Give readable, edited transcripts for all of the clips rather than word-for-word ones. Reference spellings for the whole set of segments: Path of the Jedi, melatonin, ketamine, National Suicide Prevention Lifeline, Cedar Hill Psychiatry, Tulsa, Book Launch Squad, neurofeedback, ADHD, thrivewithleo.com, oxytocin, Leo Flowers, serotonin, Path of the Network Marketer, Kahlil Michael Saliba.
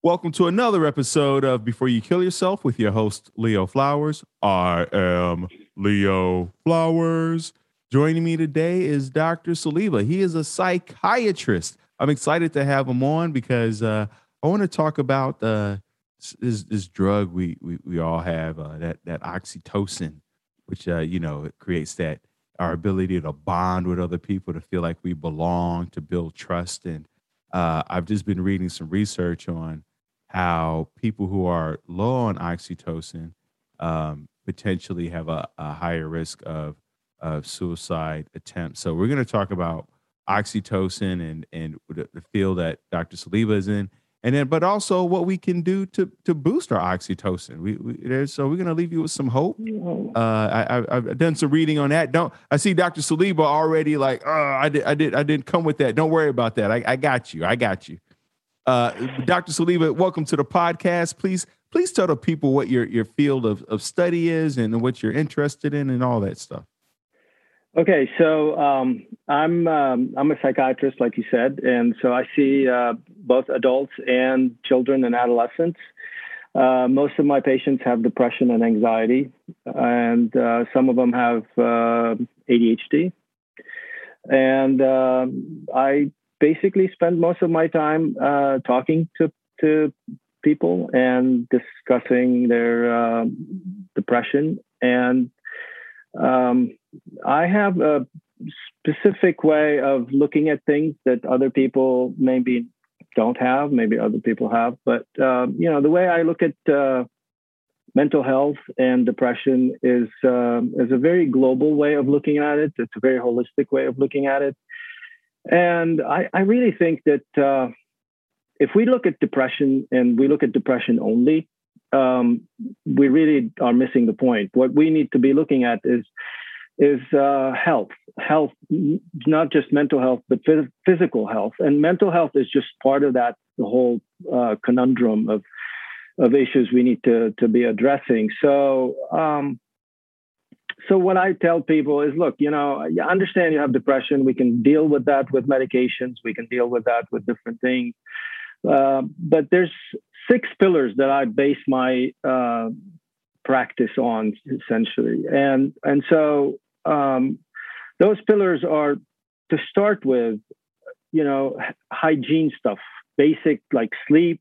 Welcome to another episode of Before You Kill Yourself with your host, Leo Flowers. I am Leo Flowers. Joining me today is Dr. Saliba. He is a psychiatrist. I'm excited to have him on because I want to talk about this drug we all have, that oxytocin, which, it creates that our ability to bond with other people, to feel like we belong, to build trust. And I've just been reading some research on how people who are low on oxytocin potentially have a higher risk of suicide attempts. So we're going to talk about oxytocin and the field that Dr. Saliba is in, but also what we can do to boost our oxytocin. So we're going to leave you with some hope. I've done some reading on that. I see Dr. Saliba already like, oh, I didn't come with that. Don't worry about that. I got you. Dr. Saliba, welcome to the podcast. Please tell the people what your field of study is and what you're interested in and all that stuff. Okay, so I'm a psychiatrist, like you said, and so I see both adults and children and adolescents. Most of my patients have depression and anxiety, and some of them have ADHD. And I basically spend most of my time talking to people and discussing their depression and. I have a specific way of looking at things that other people maybe don't have, maybe other people have. But, the way I look at mental health and depression is a very global way of looking at it. It's a very holistic way of looking at it. And I really think that if we look at depression and we look at depression only, we really are missing the point. What we need to be looking at is health, not just mental health, but physical health. And mental health is just part of that, the whole conundrum of issues we need to be addressing. So what I tell people is, look, I understand you have depression. We can deal with that with medications. We can deal with that with different things. But there's 6 pillars that I base my practice on, essentially. And so those pillars are, to start with, hygiene stuff, basic like sleep.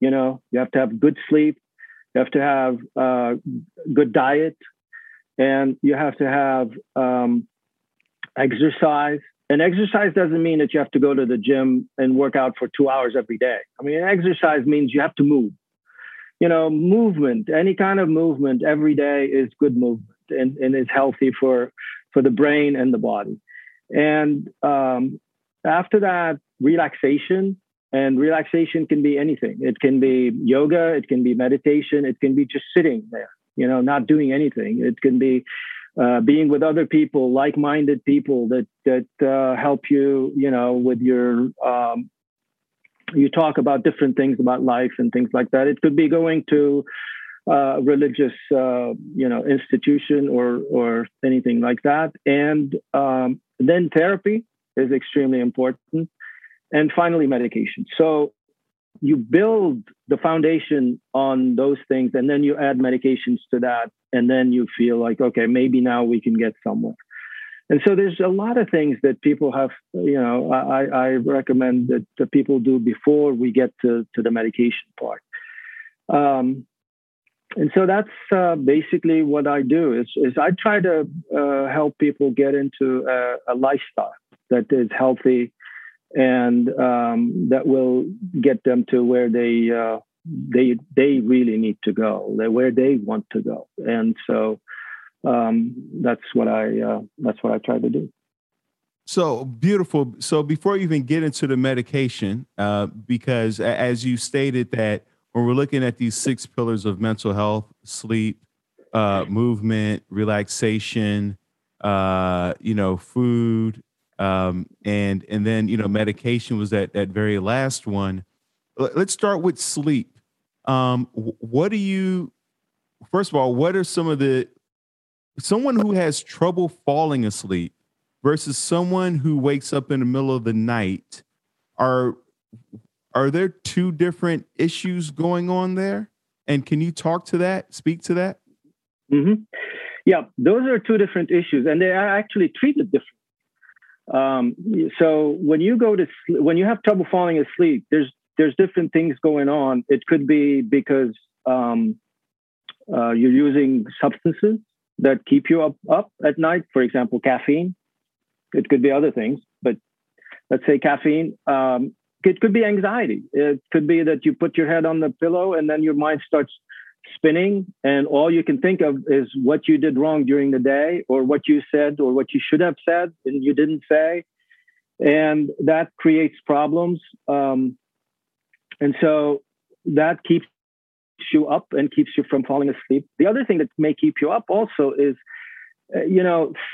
You have to have good sleep. You have to have good diet. And you have to have exercise. And exercise doesn't mean that you have to go to the gym and work out for 2 hours every day. I mean, exercise means you have to move. Movement, any kind of movement every day is good movement and is healthy for the brain and the body. And after that, relaxation. And relaxation can be anything. It can be yoga. It can be meditation. It can be just sitting there, not doing anything. It can be being with other people, like-minded people that help you, with your, you talk about different things about life and things like that. It could be going to a religious, institution or anything like that. And then therapy is extremely important. And finally, medication. So you build the foundation on those things, and then you add medications to that. And then you feel like, okay, maybe now we can get somewhere. And so there's a lot of things that people have, I recommend that the people do before we get to the medication part. And so that's basically what I do is I try to help people get into a lifestyle that is healthy and that will get them to where they really need to go, where they want to go. And so that's what I try to do. So beautiful. So before you even get into the medication, because as you stated that when we're looking at these 6 pillars of mental health, sleep, movement, relaxation, food, and then, medication was that very last one. Let's start with sleep. What are some of someone who has trouble falling asleep versus someone who wakes up in the middle of the night? Are there two different issues going on there? And can you talk to that, speak to that? Mm-hmm. Yeah, those are two different issues, and they are actually treated differently. So when you have trouble falling asleep, there's different things going on. It could be because you're using substances that keep you up at night. For example, caffeine. It could be other things, but let's say caffeine. It could be anxiety. It could be that you put your head on the pillow and then your mind starts spinning, and all you can think of is what you did wrong during the day, or what you said, or what you should have said and you didn't say, and that creates problems. And so that keeps you up and keeps you from falling asleep. The other thing that may keep you up also is,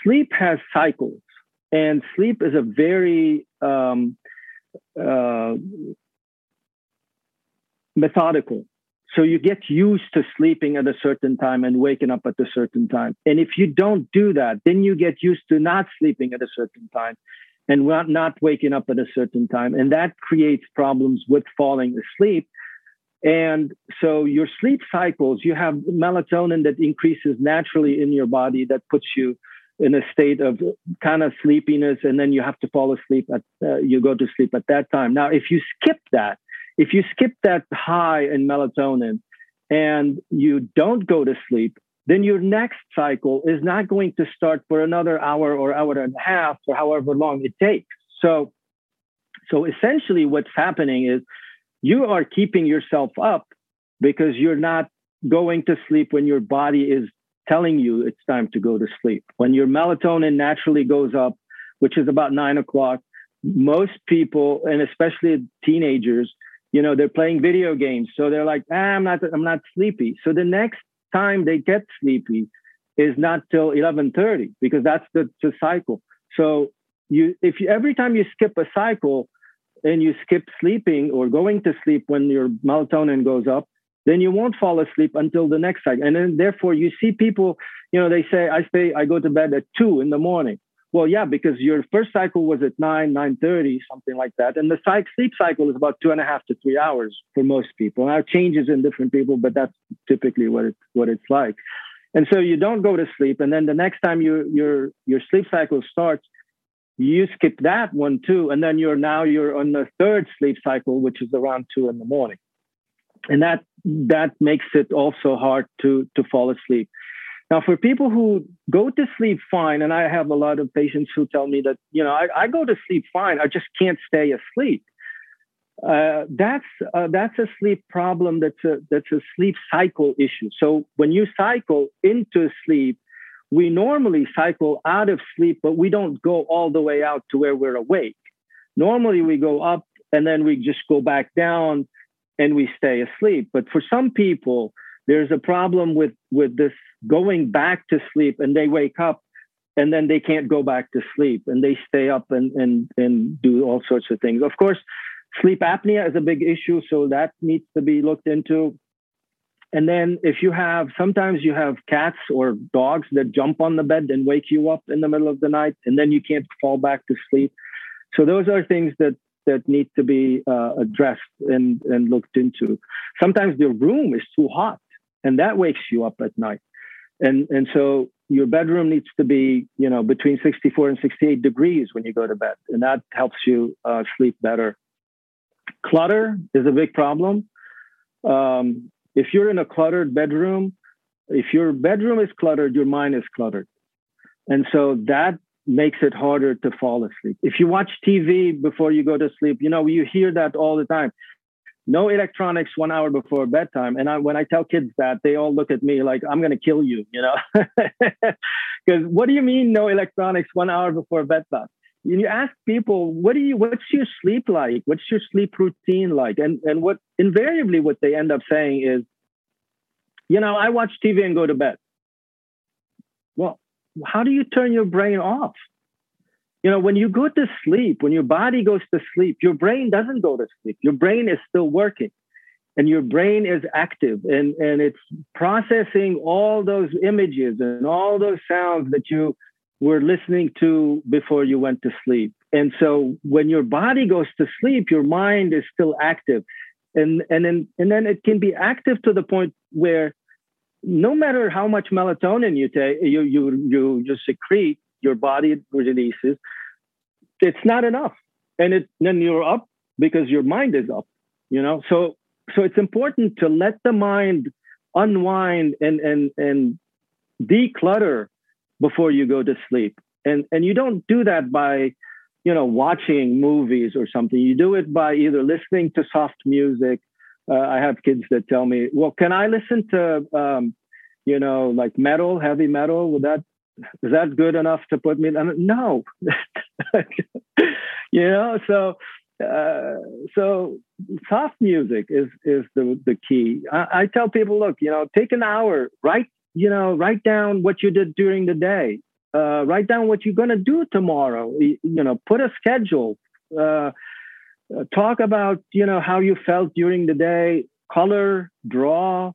sleep has cycles, and sleep is a very methodical. So you get used to sleeping at a certain time and waking up at a certain time. And if you don't do that, then you get used to not sleeping at a certain time and not waking up at a certain time. And that creates problems with falling asleep. And so your sleep cycles, you have melatonin that increases naturally in your body that puts you in a state of kind of sleepiness. And then you have to fall asleep. You go to sleep at that time. Now, if you skip that, high in melatonin and you don't go to sleep, then your next cycle is not going to start for another hour or hour and a half or however long it takes. So essentially what's happening is you are keeping yourself up because you're not going to sleep when your body is telling you it's time to go to sleep. When your melatonin naturally goes up, which is about 9 o'clock, most people, and especially teenagers, they're playing video games. So they're like, I'm not sleepy. So the next time they get sleepy is not till 11:30, because that's the cycle. So every time you skip a cycle and you skip sleeping or going to sleep when your melatonin goes up, then you won't fall asleep until the next cycle. And then therefore you see people, they say, I go to bed at 2 a.m. Well, yeah, because your first cycle was at 9:30, something like that. And the sleep cycle is about 2.5 to 3 hours for most people. Now, it changes in different people, but that's typically what it's like. And so you don't go to sleep. And then the next time your sleep cycle starts, you skip that one too. And then you're on the third sleep cycle, which is around 2 a.m. And that makes it also hard to fall asleep. Now, for people who go to sleep fine, and I have a lot of patients who tell me that, I go to sleep fine, I just can't stay asleep. That's a sleep problem. That's a sleep cycle issue. So when you cycle into sleep, we normally cycle out of sleep, but we don't go all the way out to where we're awake. Normally we go up and then we just go back down and we stay asleep. But for some people, there's a problem with this going back to sleep, and they wake up and then they can't go back to sleep, and they stay up and do all sorts of things. Of course, sleep apnea is a big issue, so that needs to be looked into. And then sometimes you have cats or dogs that jump on the bed and wake you up in the middle of the night, and then you can't fall back to sleep. So those are things that need to be addressed and looked into. Sometimes the room is too hot, and that wakes you up at night. And so your bedroom needs to be, between 64 and 68 degrees when you go to bed, and that helps you sleep better. Clutter is a big problem. If you're in a cluttered bedroom, if your bedroom is cluttered, your mind is cluttered. And so that makes it harder to fall asleep. If you watch TV before you go to sleep, you hear that all the time. No electronics 1 hour before bedtime. And when I tell kids that, they all look at me like, I'm going to kill you, because what do you mean no electronics 1 hour before bedtime? You ask people, what's your sleep like? What's your sleep routine like? And invariably what they end up saying is, I watch TV and go to bed. Well, how do you turn your brain off? When you go to sleep, when your body goes to sleep, your brain doesn't go to sleep. Your brain is still working, and your brain is active, and it's processing all those images and all those sounds that you were listening to before you went to sleep. And so when your body goes to sleep, your mind is still active. And then it can be active to the point where no matter how much melatonin you take, you secrete, your body releases, it's not enough. And then you're up because your mind is up, you know? So it's important to let the mind unwind and declutter before you go to sleep. And you don't do that by, you know, watching movies or something. You do it by either listening to soft music. I have kids that tell me, well, can I listen to, you know, like metal, heavy metal? Is that good enough to put me in? No. You know, so soft music is the key. I tell people, look, you know, take an hour, write down what you did during the day. Write down what you're going to do tomorrow. You know, put a schedule. Talk about, you know, how you felt during the day. Color, draw,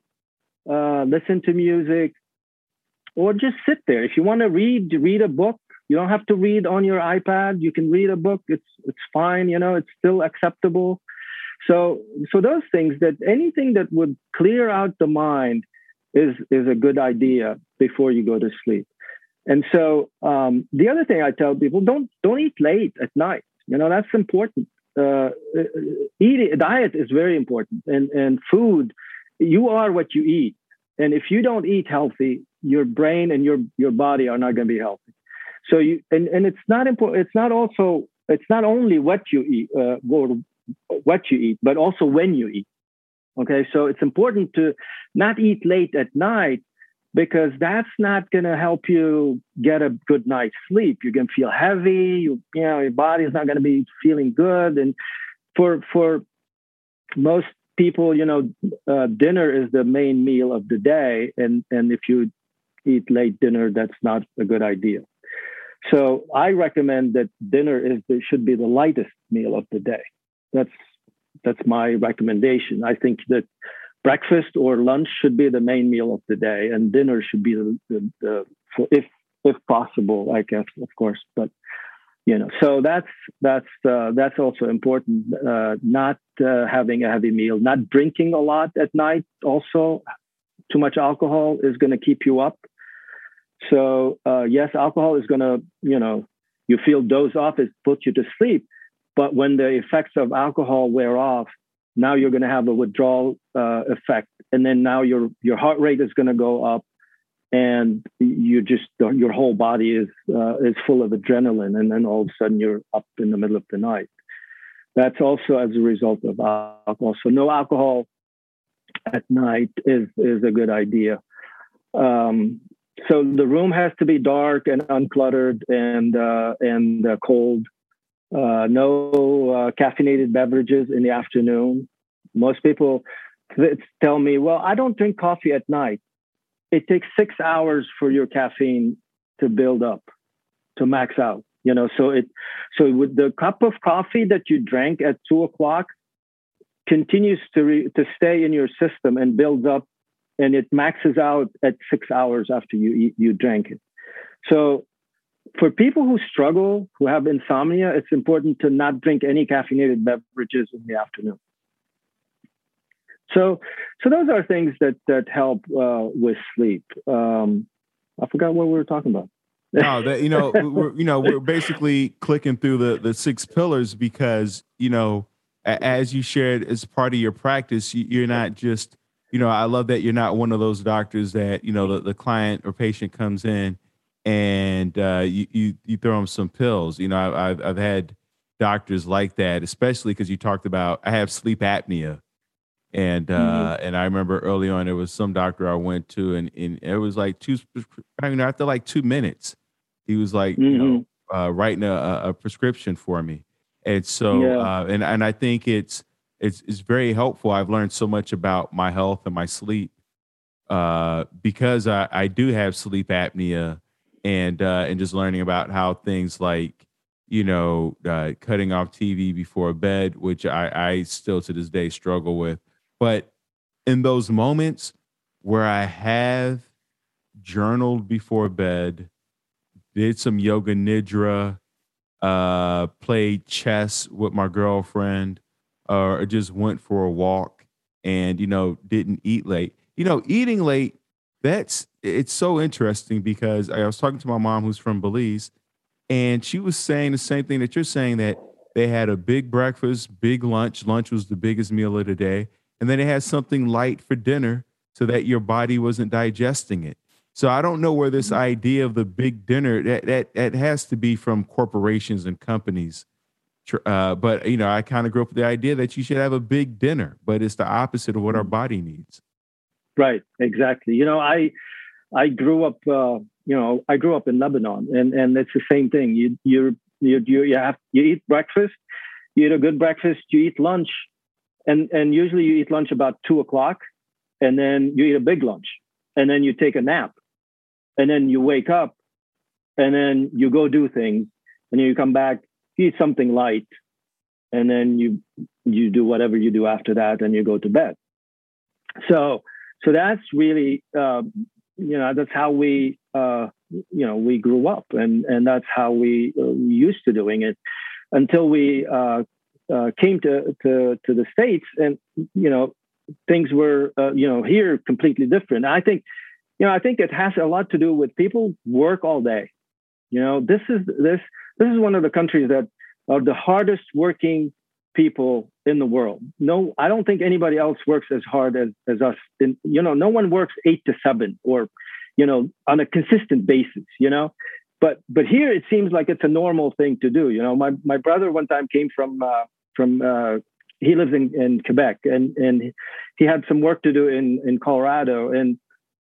listen to music, or just sit there. If you want to read a book. You don't have to read on your iPad. You can read a book. It's fine. You know, it's still acceptable. So those things, that anything that would clear out the mind is a good idea before you go to sleep. And so the other thing I tell people, don't eat late at night. You know, that's important. Diet is very important, and food. You are what you eat, and if you don't eat healthy, your brain and your body are not going to be healthy. So you and it's not important. It's not only what you eat but also when you eat. Okay, so it's important to not eat late at night, because that's not going to help you get a good night's sleep. You're going to feel heavy. You know, your body is not going to be feeling good. And for most people, you know, dinner is the main meal of the day, and if you eat late dinner, that's not a good idea. So I recommend that dinner should be the lightest meal of the day. That's my recommendation. I think that breakfast or lunch should be the main meal of the day, and dinner should be if possible, I guess, of course. But you know, so that's also important. Not having a heavy meal, not drinking a lot at night. Also, too much alcohol is going to keep you up. So yes, alcohol is going to, you know, you feel doze off, it puts you to sleep. But when the effects of alcohol wear off, now you're going to have a withdrawal effect, and then now your heart rate is going to go up, and your whole body is full of adrenaline, and then all of a sudden you're up in the middle of the night. That's also as a result of alcohol. So no alcohol at night is a good idea. So the room has to be dark and uncluttered and cold. No caffeinated beverages in the afternoon. Most people tell me, well, I don't drink coffee at night. It takes 6 hours for your caffeine to build up, to max out. You know, so with the cup of coffee that you drank at 2 o'clock continues to stay in your system and builds up, and it maxes out at 6 hours after you drank it. So for people who struggle, who have insomnia, it's important to not drink any caffeinated beverages in the afternoon. So those are things that help with sleep. I forgot what we were talking about. No, we're basically clicking through the 6 pillars, because, you know, as you shared as part of your practice, you're not just, you know, I love that you're not one of those doctors that, you know, the client or patient comes in and you throw them some pills. You know, I've had doctors like that, especially because you talked about, I have sleep apnea. And and I remember early on, there was some doctor I went to, and it was like after like 2 minutes, he was like, you know, writing a prescription for me. And so, and I think it's very helpful. I've learned so much about my health and my sleep because I do have sleep apnea, and just learning about how things like, you know, cutting off TV before bed, which I still to this day struggle with. But in those moments where I have journaled before bed, did some yoga nidra, played chess with my girlfriend, or just went for a walk and, you know, didn't eat late. You know, eating late, it's so interesting because I was talking to my mom, who's from Belize, and she was saying the same thing that you're saying, that they had a big breakfast, big lunch. Lunch was the biggest meal of the day. And then they had something light for dinner so that your body wasn't digesting it. So I don't know where this idea of the big dinner, that has to be from corporations and companies. But, you know, I kind of grew up with the idea that you should have a big dinner, but it's the opposite of what our body needs. Right. Exactly. You know, I grew up, in Lebanon, and it's the same thing. You eat breakfast, you eat a good breakfast, you eat lunch, and usually you eat lunch about 2 o'clock, and then you eat a big lunch, and then you take a nap, and then you wake up, and then you go do things, and then you come back, you eat something light, and then you do whatever you do after that, and you go to bed. So that's really, that's how we, we grew up, and that's how we used to doing it until we came to the States, and, you know, things were, here completely different. I think it has a lot to do with people work all day. You know, this is one of the countries that are the hardest working people in the world. No, I don't think anybody else works as hard as us. And, you know, no one works 8 to 7 or, you know, on a consistent basis, you know, but here it seems like it's a normal thing to do. You know, my brother one time came from he lives in Quebec, and he had some work to do in Colorado, and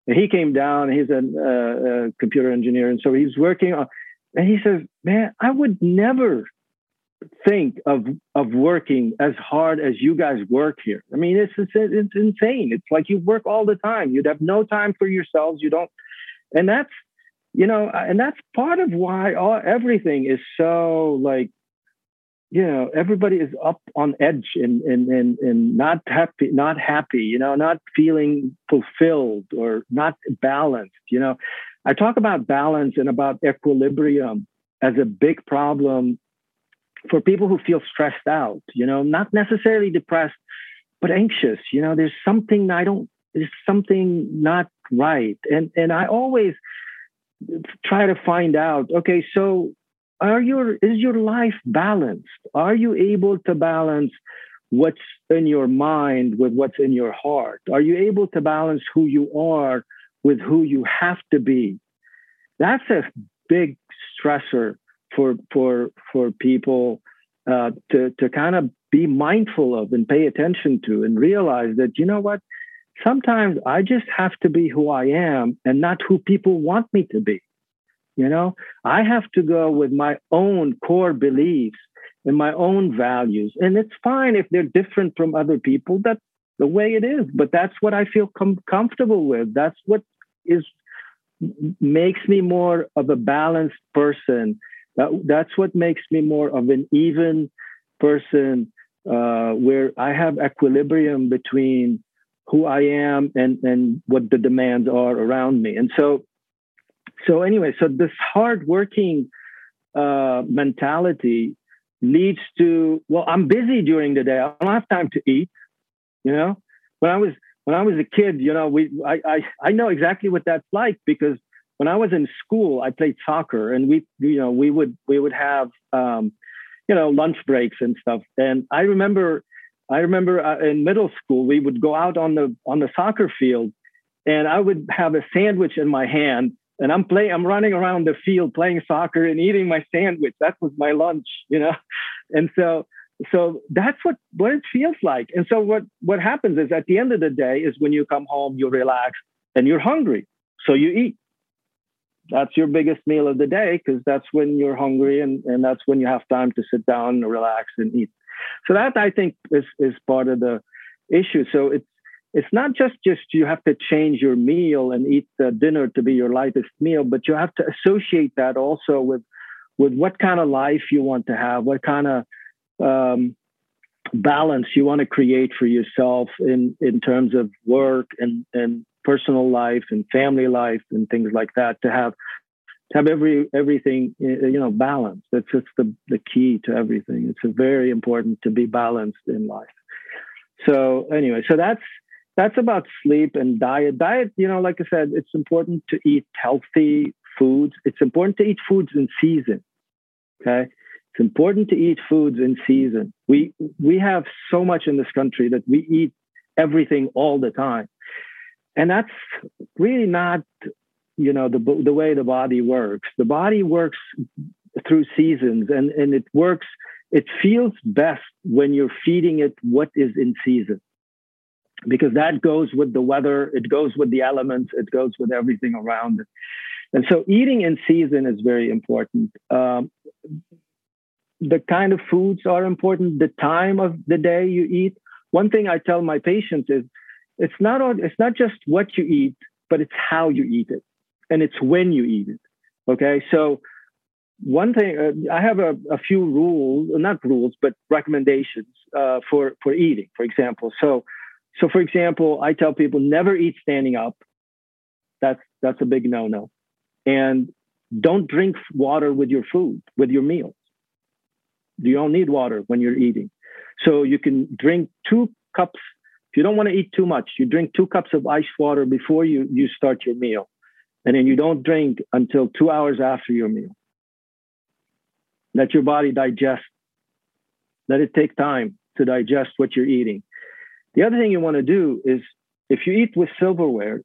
he came down. He's a computer engineer, and so he's working on, and he says, "Man, I would never think of working as hard as you guys work here. I mean, it's insane. It's like you work all the time. You'd have no time for yourselves. You don't." And that's, you know, and that's part of why everything is so, like, you know, everybody is up on edge and not happy, you know, not feeling fulfilled or not balanced. You know, I talk about balance and about equilibrium as a big problem for people who feel stressed out, you know, not necessarily depressed, but anxious. You know, there's something not right. And I always try to find out, okay, so is your life balanced? Are you able to balance what's in your mind with what's in your heart? Are you able to balance who you are with who you have to be? That's a big stressor for people to kind of be mindful of and pay attention to, and realize that, you know what, sometimes I just have to be who I am and not who people want me to be. You know, I have to go with my own core beliefs and my own values. And it's fine if they're different from other people. That's the way it is. But that's what I feel comfortable with. That's what makes me more of a balanced person. That's what makes me more of an even person, where I have equilibrium between who I am and what the demands are around me. And so anyway, so this hardworking mentality leads to, well, I'm busy during the day. I don't have time to eat. You know, when I was a kid, you know, I know exactly what that's like, because when I was in school, I played soccer, and we would have, lunch breaks and stuff. And I remember in middle school, we would go out on the soccer field, and I would have a sandwich in my hand, and I'm running around the field playing soccer and eating my sandwich. That was my lunch, you know? And so that's what it feels like. And so what happens is, at the end of the day, is when you come home, you relax and you're hungry. So you eat. That's your biggest meal of the day, because that's when you're hungry, and that's when you have time to sit down and relax and eat. So that, I think, is part of the issue. So it's not just you have to change your meal and eat the dinner to be your lightest meal, but you have to associate that also with what kind of life you want to have, what kind of balance you want to create for yourself in terms of work and personal life and family life and things like that, to have to have everything, you know, balanced. That's just the key to everything. It's very important to be balanced in life. So anyway, so that's about sleep and diet. Diet, you know, like I said, it's important to eat healthy foods. It's important to eat foods in season. Okay. It's important to eat foods in season. We have so much in this country that we eat everything all the time. And that's really not, you know, the way the body works. The body works through seasons, and it works, it feels best when you're feeding it what is in season, because that goes with the weather, it goes with the elements, it goes with everything around it. And so eating in season is very important. The kind of foods are important, the time of the day you eat. One thing I tell my patients is, it's not just what you eat, but it's how you eat it, and it's when you eat it. Okay, so one thing, I have a few not rules, but recommendations for eating, for example. So for example, I tell people never eat standing up. That's a big no-no. And don't drink water with your food, with your meals. You don't need water when you're eating. So you can drink 2 cups. If you don't want to eat too much, you drink 2 cups of ice water before you start your meal. And then you don't drink until 2 hours after your meal. Let your body digest. Let it take time to digest what you're eating. The other thing you want to do is, if you eat with silverware,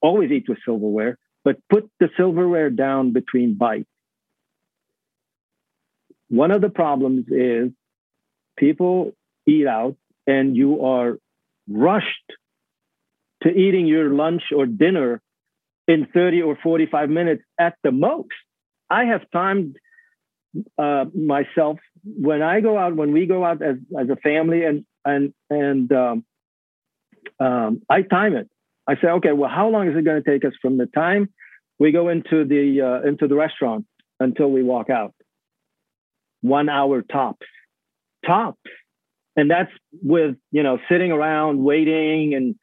always eat with silverware, but put the silverware down between bites. One of the problems is people eat out, and you are rushed to eating your lunch or dinner in 30 or 45 minutes at the most. I have timed myself when we go out as a family, and I time it. I say, okay, well, how long is it going to take us from the time we go into the restaurant until we walk out? 1 hour tops. And that's with, you know, sitting around waiting and,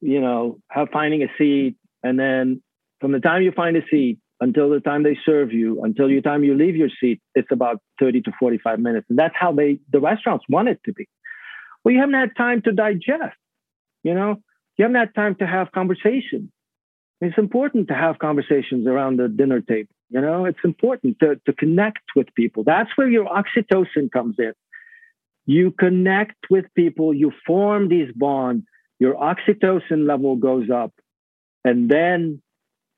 you know, finding a seat. And then from the time you find a seat until the time they serve you, until the time you leave your seat, it's about 30 to 45 minutes. And that's how the restaurants want it to be. Well, you haven't had time to digest, you know, you haven't had time to have conversations. It's important to have conversations around the dinner table. You know, it's important to connect with people. That's where your oxytocin comes in. You connect with people, you form these bonds, your oxytocin level goes up, and then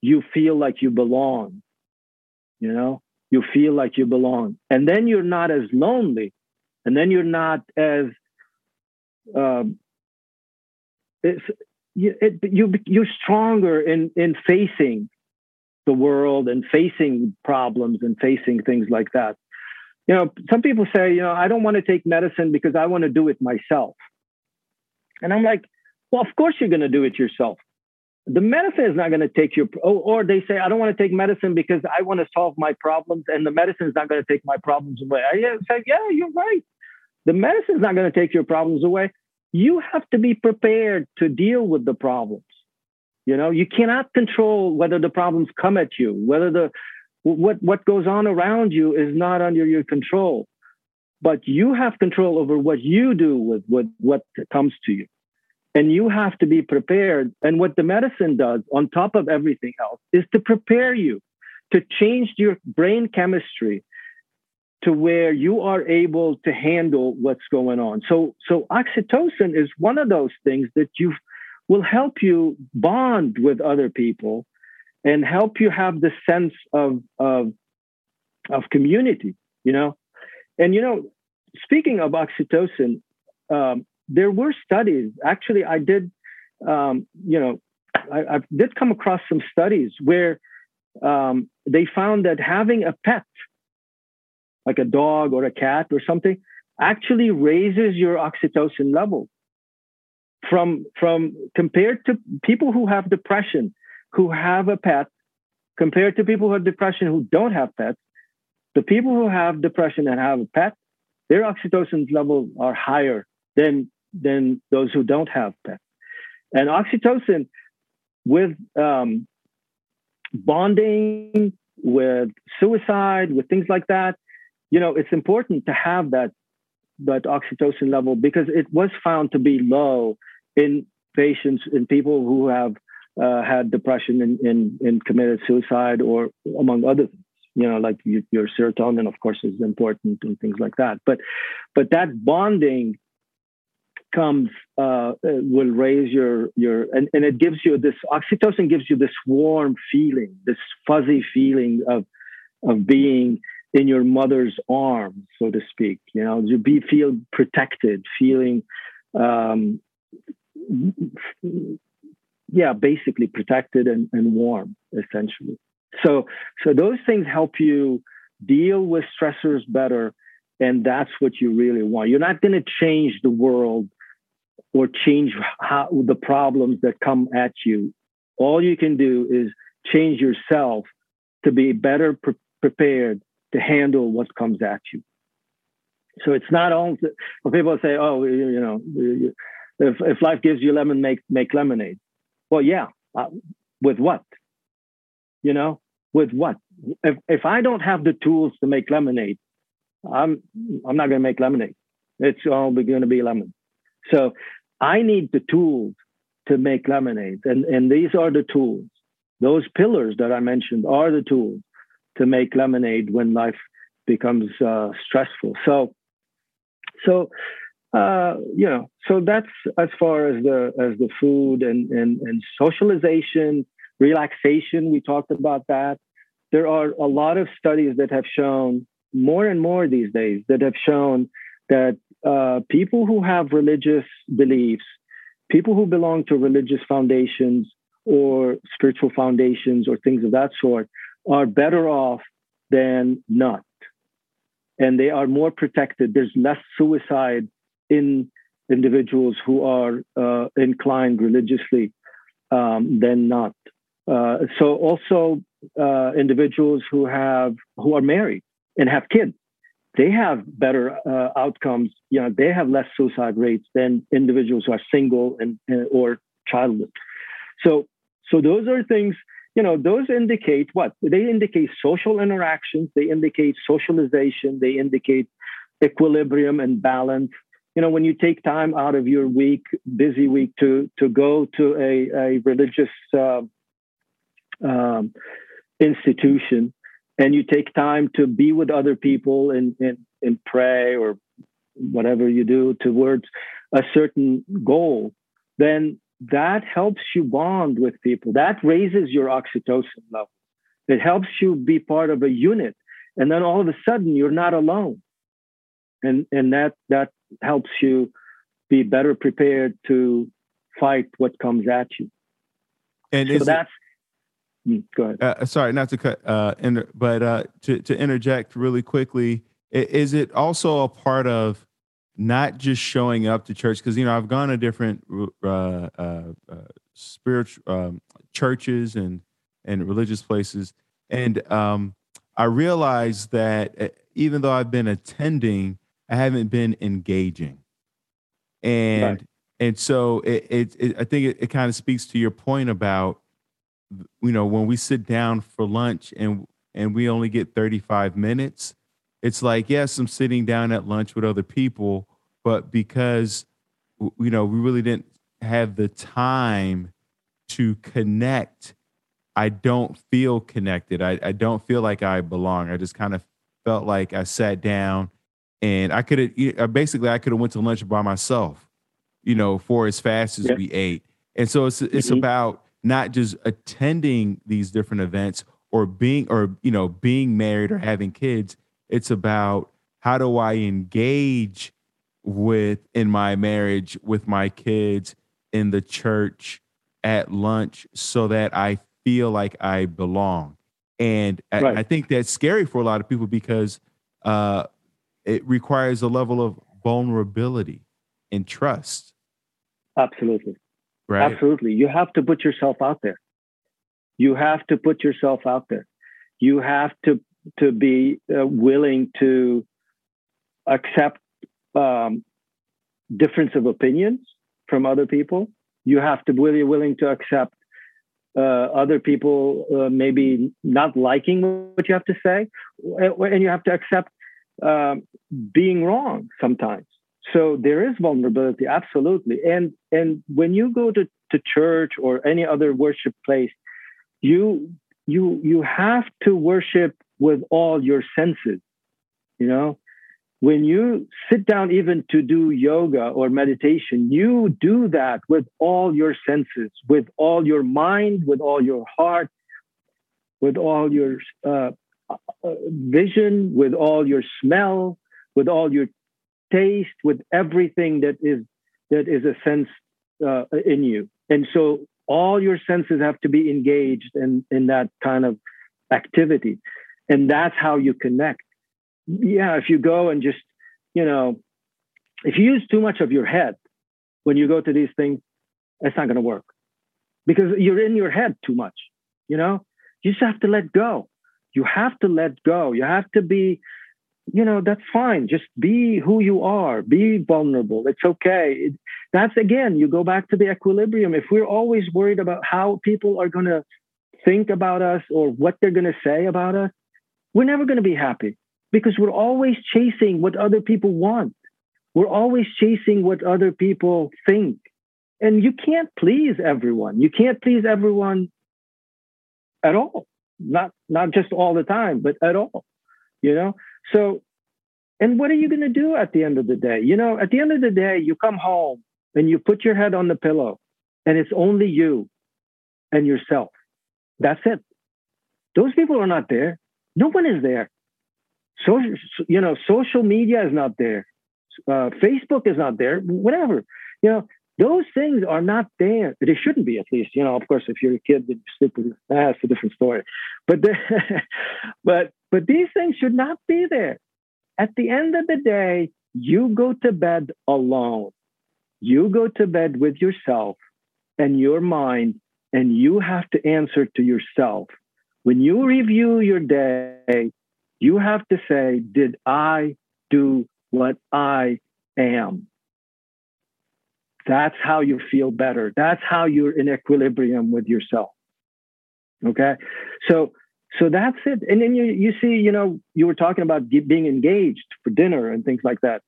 you feel like you belong. You know, you feel like you belong. And then you're not as lonely. And then you're not as, you're stronger in facing the world and facing problems and facing things like that. You know, some people say, you know, I don't want to take medicine because I want to do it myself. And I'm like, well, of course you're going to do it yourself. The medicine is not going to take your, or they say, I don't want to take medicine because I want to solve my problems, and the medicine is not going to take my problems away. I say, yeah, you're right. The medicine is not going to take your problems away. You have to be prepared to deal with the problems. You know, you cannot control whether the problems come at you, whether what goes on around you is not under your control, but you have control over what you do with what comes to you. And you have to be prepared. And what the medicine does on top of everything else is to prepare you, to change your brain chemistry to where you are able to handle what's going on. So oxytocin is one of those things that you will help you bond with other people and help you have the sense of community, you know? And, you know, speaking of oxytocin, there were studies. Actually, I did, you know, I did come across some studies where they found that having a pet, like a dog or a cat or something, actually raises your oxytocin level from compared to people who have depression, who have a pet, compared to people who have depression who don't have pets. The people who have depression and have a pet, their oxytocin levels are higher than those who don't have pets. And oxytocin, with bonding, with suicide, with things like that, you know, it's important to have that oxytocin level, because it was found to be low in patients, in people who have had depression and committed suicide, or among other things, you know, like your serotonin, of course, is important and things like that. But that bonding comes, will raise your, and it gives you this, oxytocin gives you this warm feeling, this fuzzy feeling of being in your mother's arms, so to speak, you know, you feel protected, feeling, yeah, basically protected and warm, essentially. So those things help you deal with stressors better, and that's what you really want. You're not going to change the world or change how the problems that come at you. All you can do is change yourself to be better prepared to handle what comes at you. So it's not all, when people say, oh, you know, if life gives you lemon, make lemonade. Well, yeah, with what? You know, with what? If I don't have the tools to make lemonade, I'm not going to make lemonade. It's all going to be lemon. So I need the tools to make lemonade, and these are the tools. Those pillars that I mentioned are the tools to make lemonade when life becomes stressful. So you know, so that's as far as the food and socialization. Relaxation, we talked about that. There are a lot of studies that have shown, more and more these days, that have shown that people who have religious beliefs, people who belong to religious foundations or spiritual foundations or things of that sort, are better off than not. And they are more protected. There's less suicide in individuals who are inclined religiously than not. So also individuals who are married and have kids, they have better outcomes. You know, they have less suicide rates than individuals who are single and or childless. So those are things. You know, those indicate what? They indicate social interactions. They indicate socialization. They indicate equilibrium and balance. You know, when you take time out of your week, busy week, to go to a religious institution, and you take time to be with other people and pray or whatever you do towards a certain goal, then that helps you bond with people. That raises your oxytocin level. It helps you be part of a unit, and then all of a sudden you're not alone, and that helps you be better prepared to fight what comes at you. And so that's. Go ahead. Sorry, not to cut, but to interject really quickly, is it also a part of not just showing up to church? Because, you know, I've gone to different spiritual churches and religious places, and I realized that even though I've been attending, I haven't been engaging, and right. And so it I think it kind of speaks to your point about, you know, when we sit down for lunch and we only get 35 minutes, it's like, yes, I'm sitting down at lunch with other people, but because, you know, we really didn't have the time to connect, I don't feel connected. I don't feel like I belong. I just kind of felt like I sat down and I could have went to lunch by myself, you know, for as fast as we ate. And so it's mm-hmm. about not just attending these different events or being married or having kids. It's about, how do I engage in my marriage, with my kids, in the church, at lunch, so that I feel like I belong. And right. I think that's scary for a lot of people, because it requires a level of vulnerability and trust. Absolutely. Right. Absolutely. You have to put yourself out there. You have to be willing to accept difference of opinions from other people. You have to be willing to accept other people maybe not liking what you have to say, and you have to accept being wrong sometimes. So there is vulnerability, absolutely. And when you go to church or any other worship place, you have to worship with all your senses. You know, when you sit down even to do yoga or meditation, you do that with all your senses, with all your mind, with all your heart, with all your vision, with all your smell, with all your taste, with everything that is a sense in you. And so all your senses have to be engaged in that kind of activity. And that's how you connect. Yeah, if you go and just, you know, if you use too much of your head when you go to these things, it's not going to work because you're in your head too much, you know? You just have to let go. You have to let go. You have to be, you know, that's fine. Just be who you are. Be vulnerable. It's okay. That's, again, you go back to the equilibrium. If we're always worried about how people are going to think about us or what they're going to say about us, we're never going to be happy because we're always chasing what other people want. We're always chasing what other people think. And you can't please everyone. You can't please everyone at all. Not just all the time, but at all, you know? So, and what are you going to do at the end of the day? You know, at the end of the day, you come home and you put your head on the pillow and it's only you and yourself. That's it. Those people are not there. No one is there. So, you know, social media is not there. Facebook is not there, whatever. You know, those things are not there. They shouldn't be, at least. You know, of course, if you're a kid, then you sleep with your, that's a different story. But, but these things should not be there. At the end of the day, you go to bed alone. You go to bed with yourself and your mind, and you have to answer to yourself. When you review your day, you have to say, did I do what I am? That's how you feel better. That's how you're in equilibrium with yourself. Okay? So that's it. And then you see, you know, you were talking about being engaged for dinner and things like that.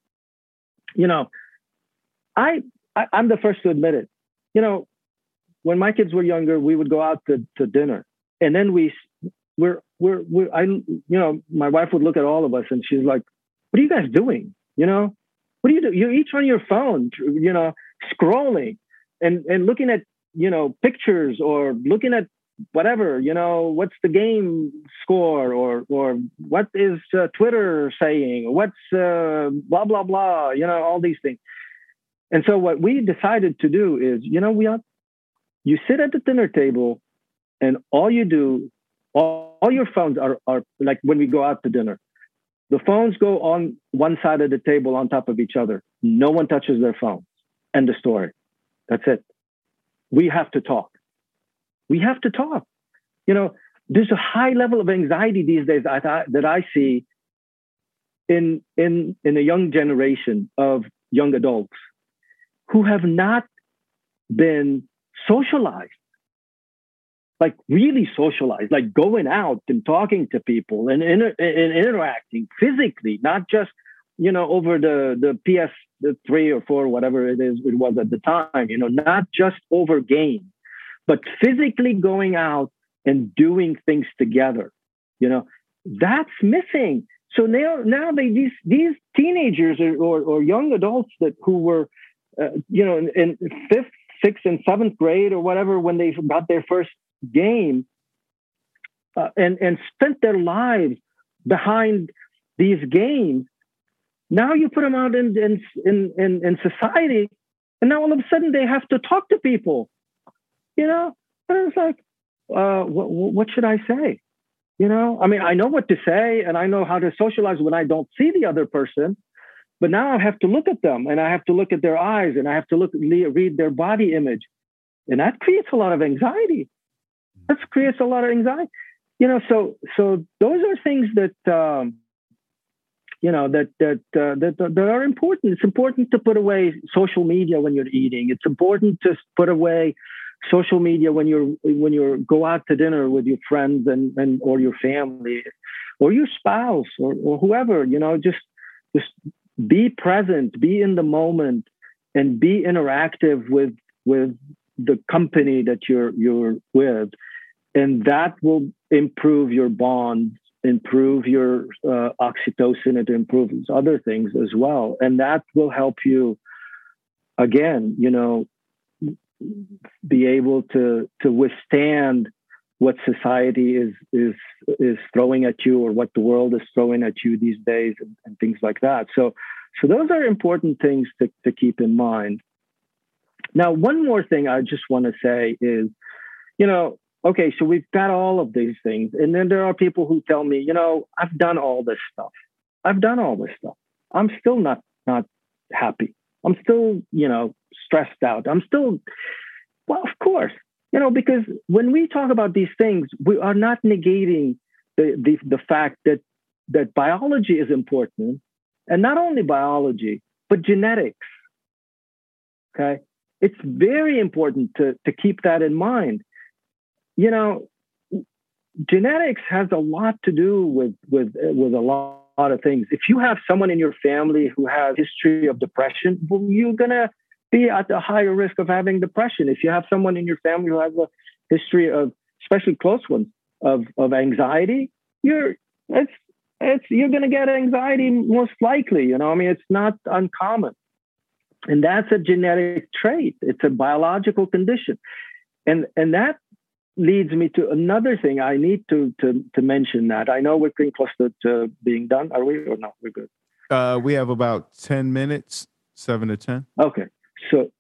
You know, I'm the first to admit it. You know, when my kids were younger, we would go out to dinner. And then you know, my wife would look at all of us and she's like, what are you guys doing? You know, what do you do? You're each on your phone, you know, scrolling and looking at, you know, pictures or looking at whatever, you know, what's the game score or what is Twitter saying? What's blah, blah, blah, you know, all these things. And so what we decided to do is, you know, you sit at the dinner table and all you do, all your phones are like when we go out to dinner, the phones go on one side of the table on top of each other. No one touches their phone. End of story. That's it. We have to talk. We have to talk. You know, there's a high level of anxiety these days that I see in a young generation of young adults who have not been socialized. Like really socialized, like going out and talking to people and interacting physically, not just, you know, over the PS3 or 4, whatever it was at the time, you know, not just over game, but physically going out and doing things together. You know, that's missing. So now these teenagers or young adults who were, you know, in 5th, 6th and 7th grade or whatever, when they got their first game and spent their lives behind these games. Now you put them out in society, and now all of a sudden they have to talk to people. You know, and it's like, what should I say? You know, I mean, I know what to say, and I know how to socialize when I don't see the other person. But now I have to look at them, and I have to look at their eyes, and I have to read their body image, and that creates a lot of anxiety. That creates a lot of anxiety, you know. So those are things that you know that are important. It's important to put away social media when you're eating. It's important to put away social media, when you go out to dinner with your friends and or your family or your spouse or whoever, just be present, be in the moment, and be interactive with the company that you're with, and that will improve your bonds, improve your oxytocin, it improves other things as well, and that will help you again, be able to withstand what society is throwing at you, or what the world is throwing at you these days, and things like that. So those are important things to keep in mind. Now, one more thing I just want to say is, okay, so we've got all of these things. And then there are people who tell me, I've done all this stuff. I'm still not happy. I'm still, stressed out. I'm still, well, of course, because when we talk about these things, we are not negating the fact that biology is important. And not only biology, but genetics. Okay? It's very important to keep that in mind. Genetics has a lot to do with a lot of things. If you have someone in your family who has a history of depression, well, you're going to be at a higher risk of having depression. If you have someone in your family who has a history of, especially close ones, of anxiety, you're going to get anxiety most likely. It's not uncommon. And that's a genetic trait. It's a biological condition. And that leads me to another thing I need to mention that. I know we're getting close to being done. Are we or not? We're good. We have about 10 minutes, 7 to 10. Okay. So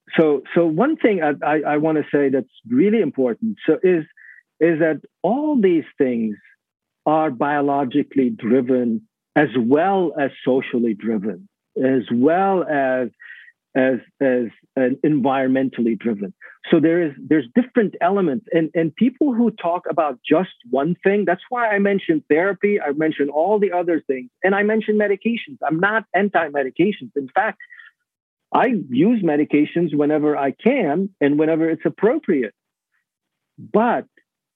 one thing I want to say that's really important is that all these things are biologically driven as well as socially driven, as well as environmentally driven. So there's different elements, and people who talk about just one thing, that's why I mentioned therapy, I mentioned all the other things, and I mentioned medications. I'm not anti-medications. In fact, I use medications whenever I can and whenever it's appropriate. But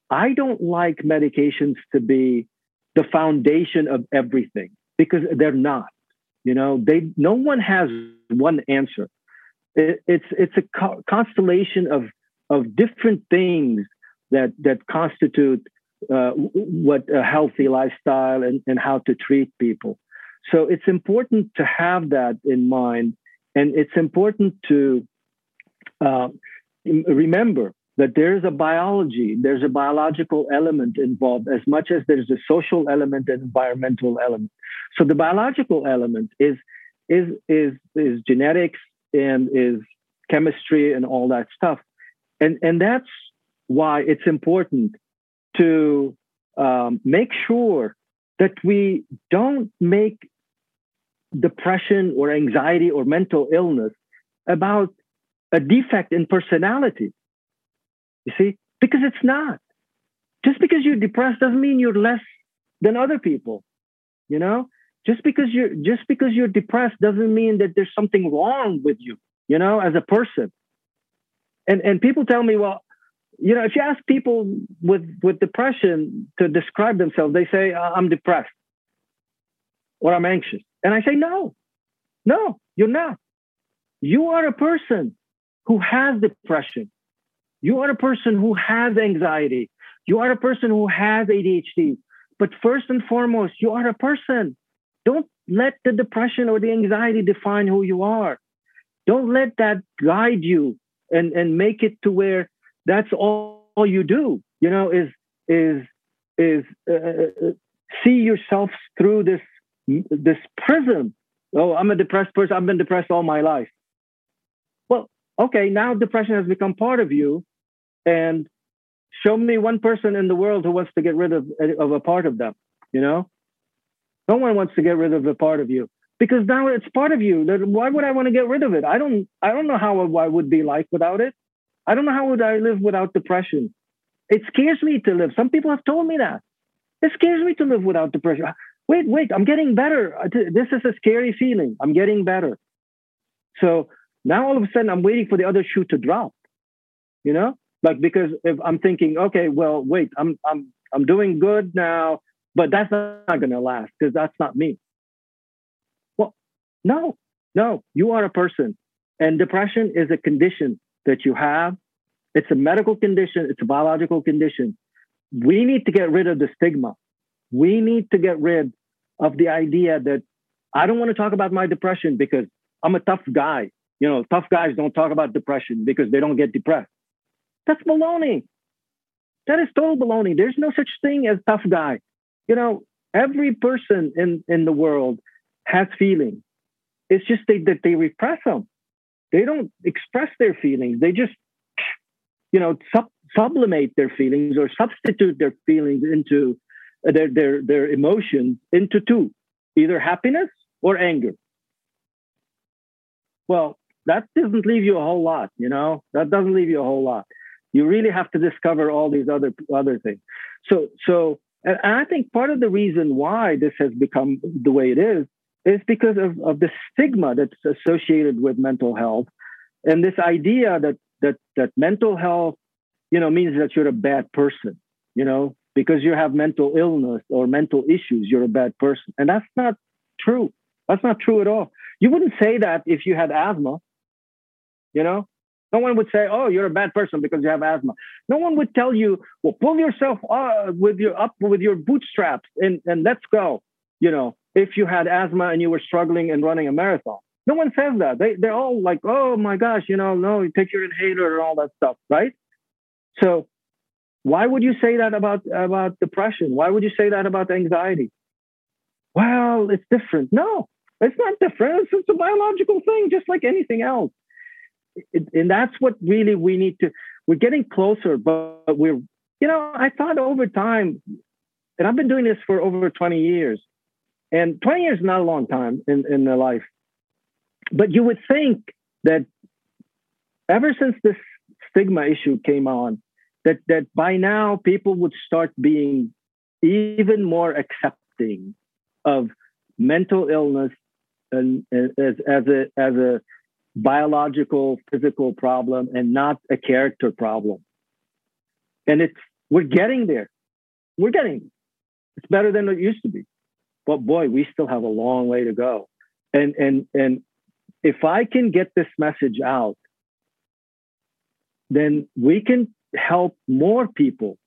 I don't like medications to be the foundation of everything, because they're not. No one has one answer. It's a constellation of different things that constitute what a healthy lifestyle and how to treat people. So it's important to have that in mind, and it's important to remember that there's a biology, there's a biological element involved as much as there's a social element and environmental element. So the biological element is genetics and is chemistry and all that stuff. And that's why it's important to make sure that we don't make depression or anxiety or mental illness about a defect in personality. You see, because it's not. Just because you're depressed doesn't mean you're less than other people. Just because you're depressed doesn't mean that there's something wrong with you, as a person. And people tell me, well, if you ask people with depression to describe themselves, they say, I'm depressed or I'm anxious. And I say, no, you're not. You are a person who has depression. You are a person who has anxiety. You are a person who has ADHD. But first and foremost, you are a person. Don't let the depression or the anxiety define who you are. Don't let that guide you and make it to where that's all you do, is see yourself through this prism. Oh, I'm a depressed person. I've been depressed all my life. Well, okay, now depression has become part of you. And show me one person in the world who wants to get rid of a part of them. No one wants to get rid of a part of you, because now it's part of you. Why would I want to get rid of it? I don't know how I would be like without it. I don't know how would I live without depression. It scares me to live. Some people have told me that. It scares me to live without depression. Wait, I'm getting better. This is a scary feeling. I'm getting better. So now all of a sudden I'm waiting for the other shoe to drop. Like, because if I'm thinking, okay, well, wait, I'm doing good now, but that's not going to last because that's not me. Well, no, you are a person, and depression is a condition that you have. It's a medical condition. It's a biological condition. We need to get rid of the stigma. We need to get rid of the idea that I don't want to talk about my depression because I'm a tough guy. You know, tough guys don't talk about depression because they don't get depressed. That's baloney. That is total baloney. There's no such thing as tough guy. You know, every person in the world has feelings. It's just that they repress them. They don't express their feelings. They just, you know, sublimate their feelings or substitute their feelings into their emotions into two, either happiness or anger. Well, that doesn't leave you a whole lot, you know? That doesn't leave you a whole lot. You really have to discover all these other things. So, and I think part of the reason why this has become the way it is because of the stigma that's associated with mental health, and this idea that mental health, you know, means that you're a bad person, you know, because you have mental illness or mental issues, you're a bad person. And that's not true. That's not true at all. You wouldn't say that if you had asthma, you know. No one would say, oh, you're a bad person because you have asthma. No one would tell you, well, pull yourself up with your bootstraps and let's go, you know, if you had asthma and you were struggling and running a marathon. No one says that. They're all like, oh, my gosh, you know, no, you take your inhaler and all that stuff, right? So why would you say that about depression? Why would you say that about anxiety? Well, it's different. No, it's not different. It's a biological thing, just like anything else. And that's what really we need to, we're getting closer, but we're, you know, I thought over time, and I've been doing this for over 20 years, and 20 years is not a long time in their life. But you would think that ever since this stigma issue came on, that by now people would start being even more accepting of mental illness and as a biological, physical problem and not a character problem. And we're getting there. We're getting there. It's better than it used to be. But boy, we still have a long way to go. And if I can get this message out, then we can help more people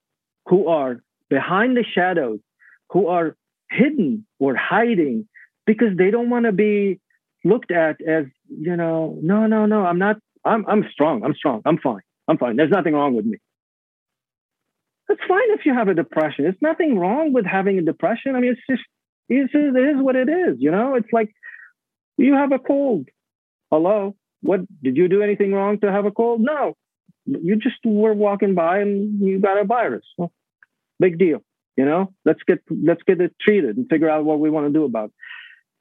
who are behind the shadows, who are hidden or hiding because they don't want to be looked at as, you know, no, I'm not, I'm strong. I'm strong. I'm fine. There's nothing wrong with me. That's fine if you have a depression. It's nothing wrong with having a depression. I mean, it's just it is what it is, you know? It's like, you have a cold. Hello? What, did you do anything wrong to have a cold? No. You just were walking by and you got a virus. Well, big deal, you know? Let's get it treated and figure out what we want to do about it.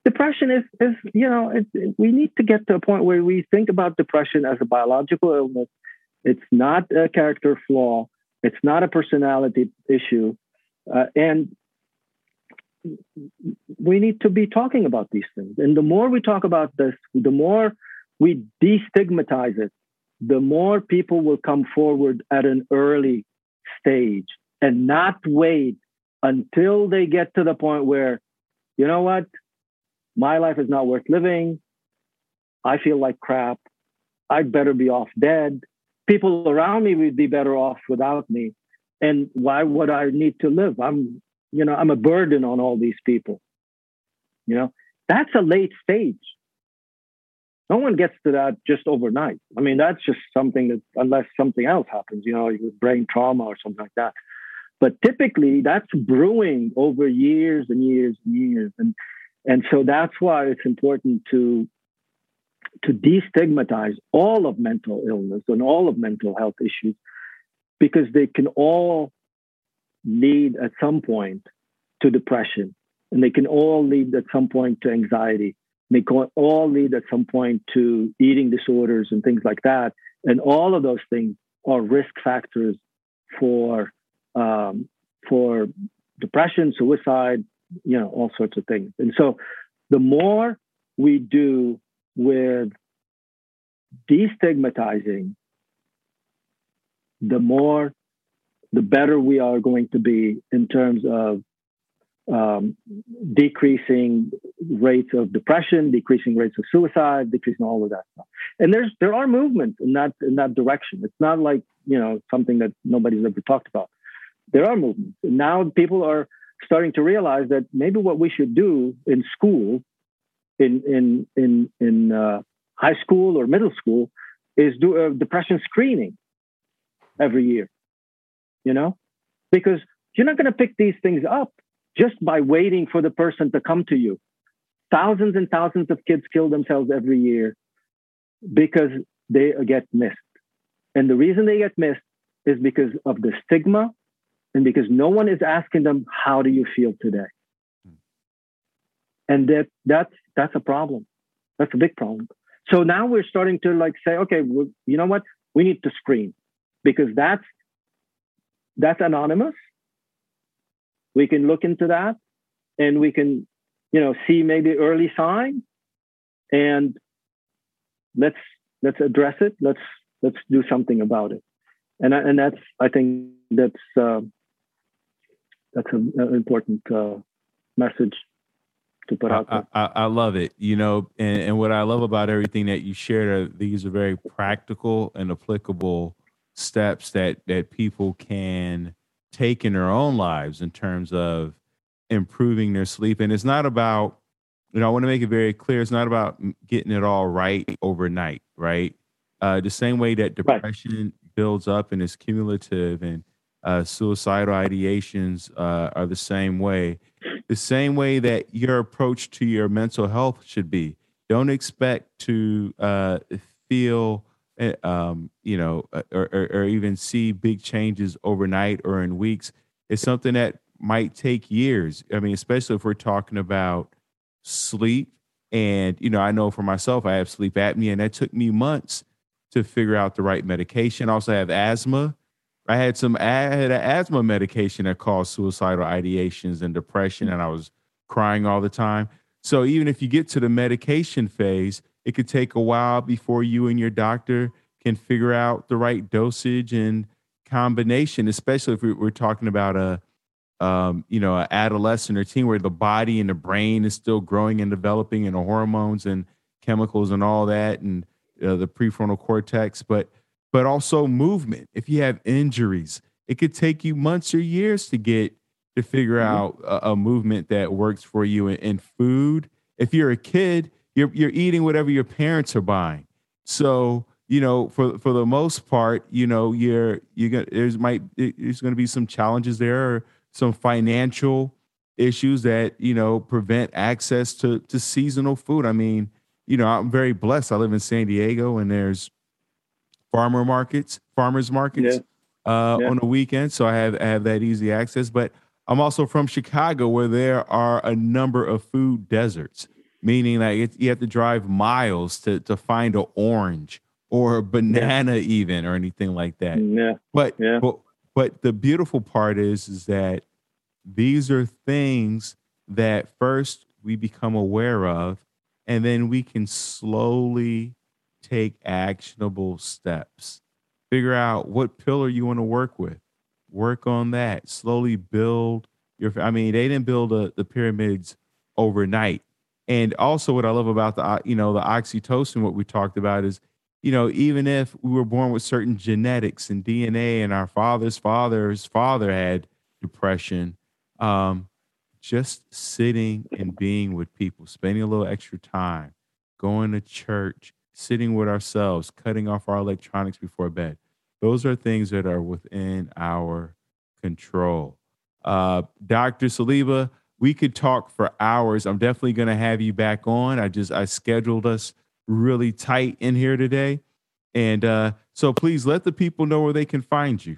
Depression is, you know, we need to get to a point where we think about depression as a biological illness. It's not a character flaw. It's not a personality issue. And we need to be talking about these things. And the more we talk about this, the more we destigmatize it, the more people will come forward at an early stage and not wait until they get to the point where, you know what? My life is not worth living. I feel like crap. I'd better be off dead. People around me would be better off without me. And why would I need to live? I'm a burden on all these people. You know, that's a late stage. No one gets to that just overnight. I mean, that's just something that, unless something else happens, you know, with brain trauma or something like that. But typically that's brewing over years and years and years. And so that's why it's important to destigmatize all of mental illness and all of mental health issues, because they can all lead at some point to depression, and they can all lead at some point to anxiety. They can all lead at some point to eating disorders and things like that. And all of those things are risk factors for depression, suicide, you know, all sorts of things. And so the more we do with destigmatizing the more, the better we are going to be in terms of decreasing rates of depression, decreasing rates of suicide, decreasing all of that stuff. And there are movements in that direction. It's not like, something that nobody's ever talked about. There are movements. Now people are starting to realize that maybe what we should do in school, in high school or middle school, is do a depression screening every year. Because you're not going to pick these things up just by waiting for the person to come to you. Thousands and thousands of kids kill themselves every year because they get missed. And the reason they get missed is because of the stigma and because no one is asking them, how do you feel today? And that's a problem. That's a big problem. So now we're starting to say, okay, well, you know what? We need to screen, because that's anonymous. We can look into that, and we can, see maybe early signs, and let's address it. Let's do something about it. And I think that's an important message to put out there. I love it. And what I love about everything that you shared are these are very practical and applicable steps that people can take in their own lives in terms of improving their sleep. And it's not about, I want to make it very clear, it's not about getting it all right overnight, right? The same way that depression builds up and is cumulative, and suicidal ideations are the same way. The same way that your approach to your mental health should be. Don't expect to feel or even see big changes overnight or in weeks. It's something that might take years. I mean, especially if we're talking about sleep. And, I know for myself, I have sleep apnea, and that took me months to figure out the right medication. I also have asthma. I had an asthma medication that caused suicidal ideations and depression, and I was crying all the time. So even if you get to the medication phase, it could take a while before you and your doctor can figure out the right dosage and combination, especially if we're talking about an adolescent or teen, where the body and the brain is still growing and developing, and the hormones and chemicals and all that, and the prefrontal cortex, but also movement. If you have injuries, it could take you months or years to figure out a movement that works for you. And food, if you're a kid, you're eating whatever your parents are buying. So, for the most part, there's going to be some challenges there, or some financial issues that, prevent access to seasonal food. I mean, I'm very blessed. I live in San Diego, and there's farmers markets on the weekend. So I have that easy access, but I'm also from Chicago, where there are a number of food deserts, meaning you have to drive miles to find an orange or a banana even, or anything like that. Yeah. But the beautiful part is that these are things that first we become aware of, and then we can slowly take actionable steps. Figure out what pillar you want to work with. Work on that. Slowly build your... I mean, they didn't build the pyramids overnight. And also what I love about the oxytocin, what we talked about is, even if we were born with certain genetics and DNA, and our father's father had depression, just sitting and being with people, spending a little extra time, going to church, sitting with ourselves, cutting off our electronics before bed. Those are things that are within our control. Dr. Saliba, we could talk for hours. I'm definitely going to have you back on. I scheduled us really tight in here today. And so please let the people know where they can find you.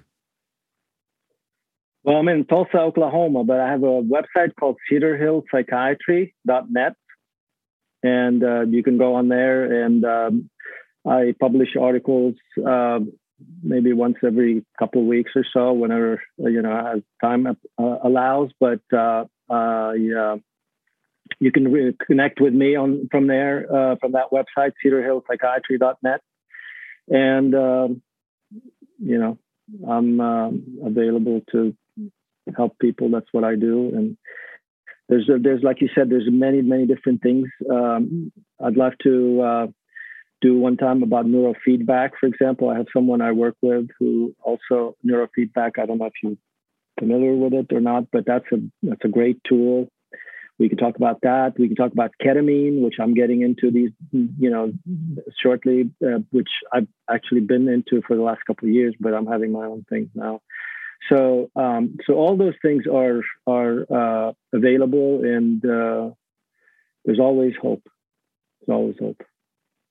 Well, I'm in Tulsa, Oklahoma, but I have a website called cedarhillpsychiatry.net. And you can go on there, and I publish articles maybe once every couple of weeks or so, whenever as time allows. But you can connect with me from there, from that website, cedarhillpsychiatry.net, and I'm available to help people. That's what I do. And there's like you said, there's many different things. I'd love to do one time about neurofeedback, for example. I have someone I work with who also neurofeedback. I don't know if you're familiar with it or not, but that's a great tool. We can talk about that. We can talk about ketamine, which I'm getting into these, shortly, which I've actually been into for the last couple of years, but I'm having my own thing now. So all those things are available, and there's always hope. There's always hope.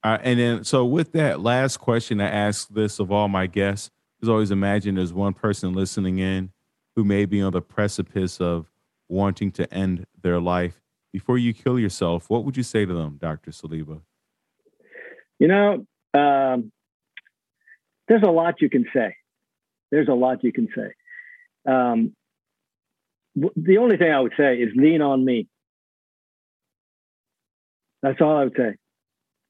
And then, so with that last question, I ask this of all my guests. There's always, imagine there's one person listening in who may be on the precipice of wanting to end their life. Before you kill yourself, what would you say to them, Dr. Saliba? There's a lot you can say. The only thing I would say is lean on me. That's all I would say.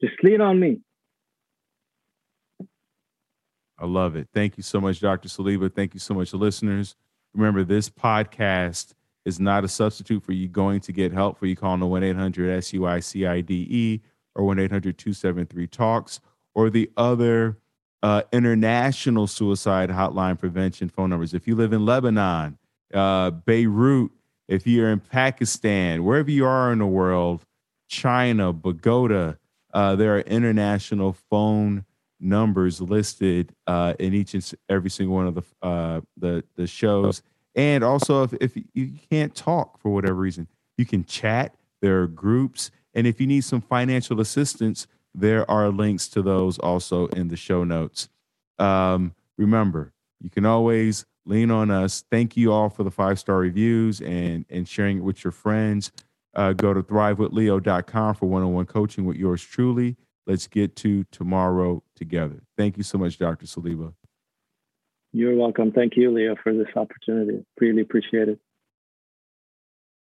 Just lean on me. I love it. Thank you so much, Dr. Saliba. Thank you so much, listeners. Remember, this podcast is not a substitute for you going to get help, for you calling the 1-800-SUICIDE or 1-800-273-TALKS or the other international suicide hotline prevention phone numbers. If you live in Lebanon, Beirut, if you're in Pakistan, wherever you are in the world, China, Bogota, there are international phone numbers listed in each and every single one of the shows. And also, if you can't talk for whatever reason, you can chat. There are groups. And if you need some financial assistance, there are links to those also in the show notes. Remember, you can always lean on us. Thank you all for the 5-star reviews and sharing it with your friends. Go to thrivewithleo.com for one-on-one coaching with yours truly. Let's get to tomorrow together. Thank you so much, Dr. Saliba. You're welcome. Thank you, Leo, for this opportunity. Really appreciate it.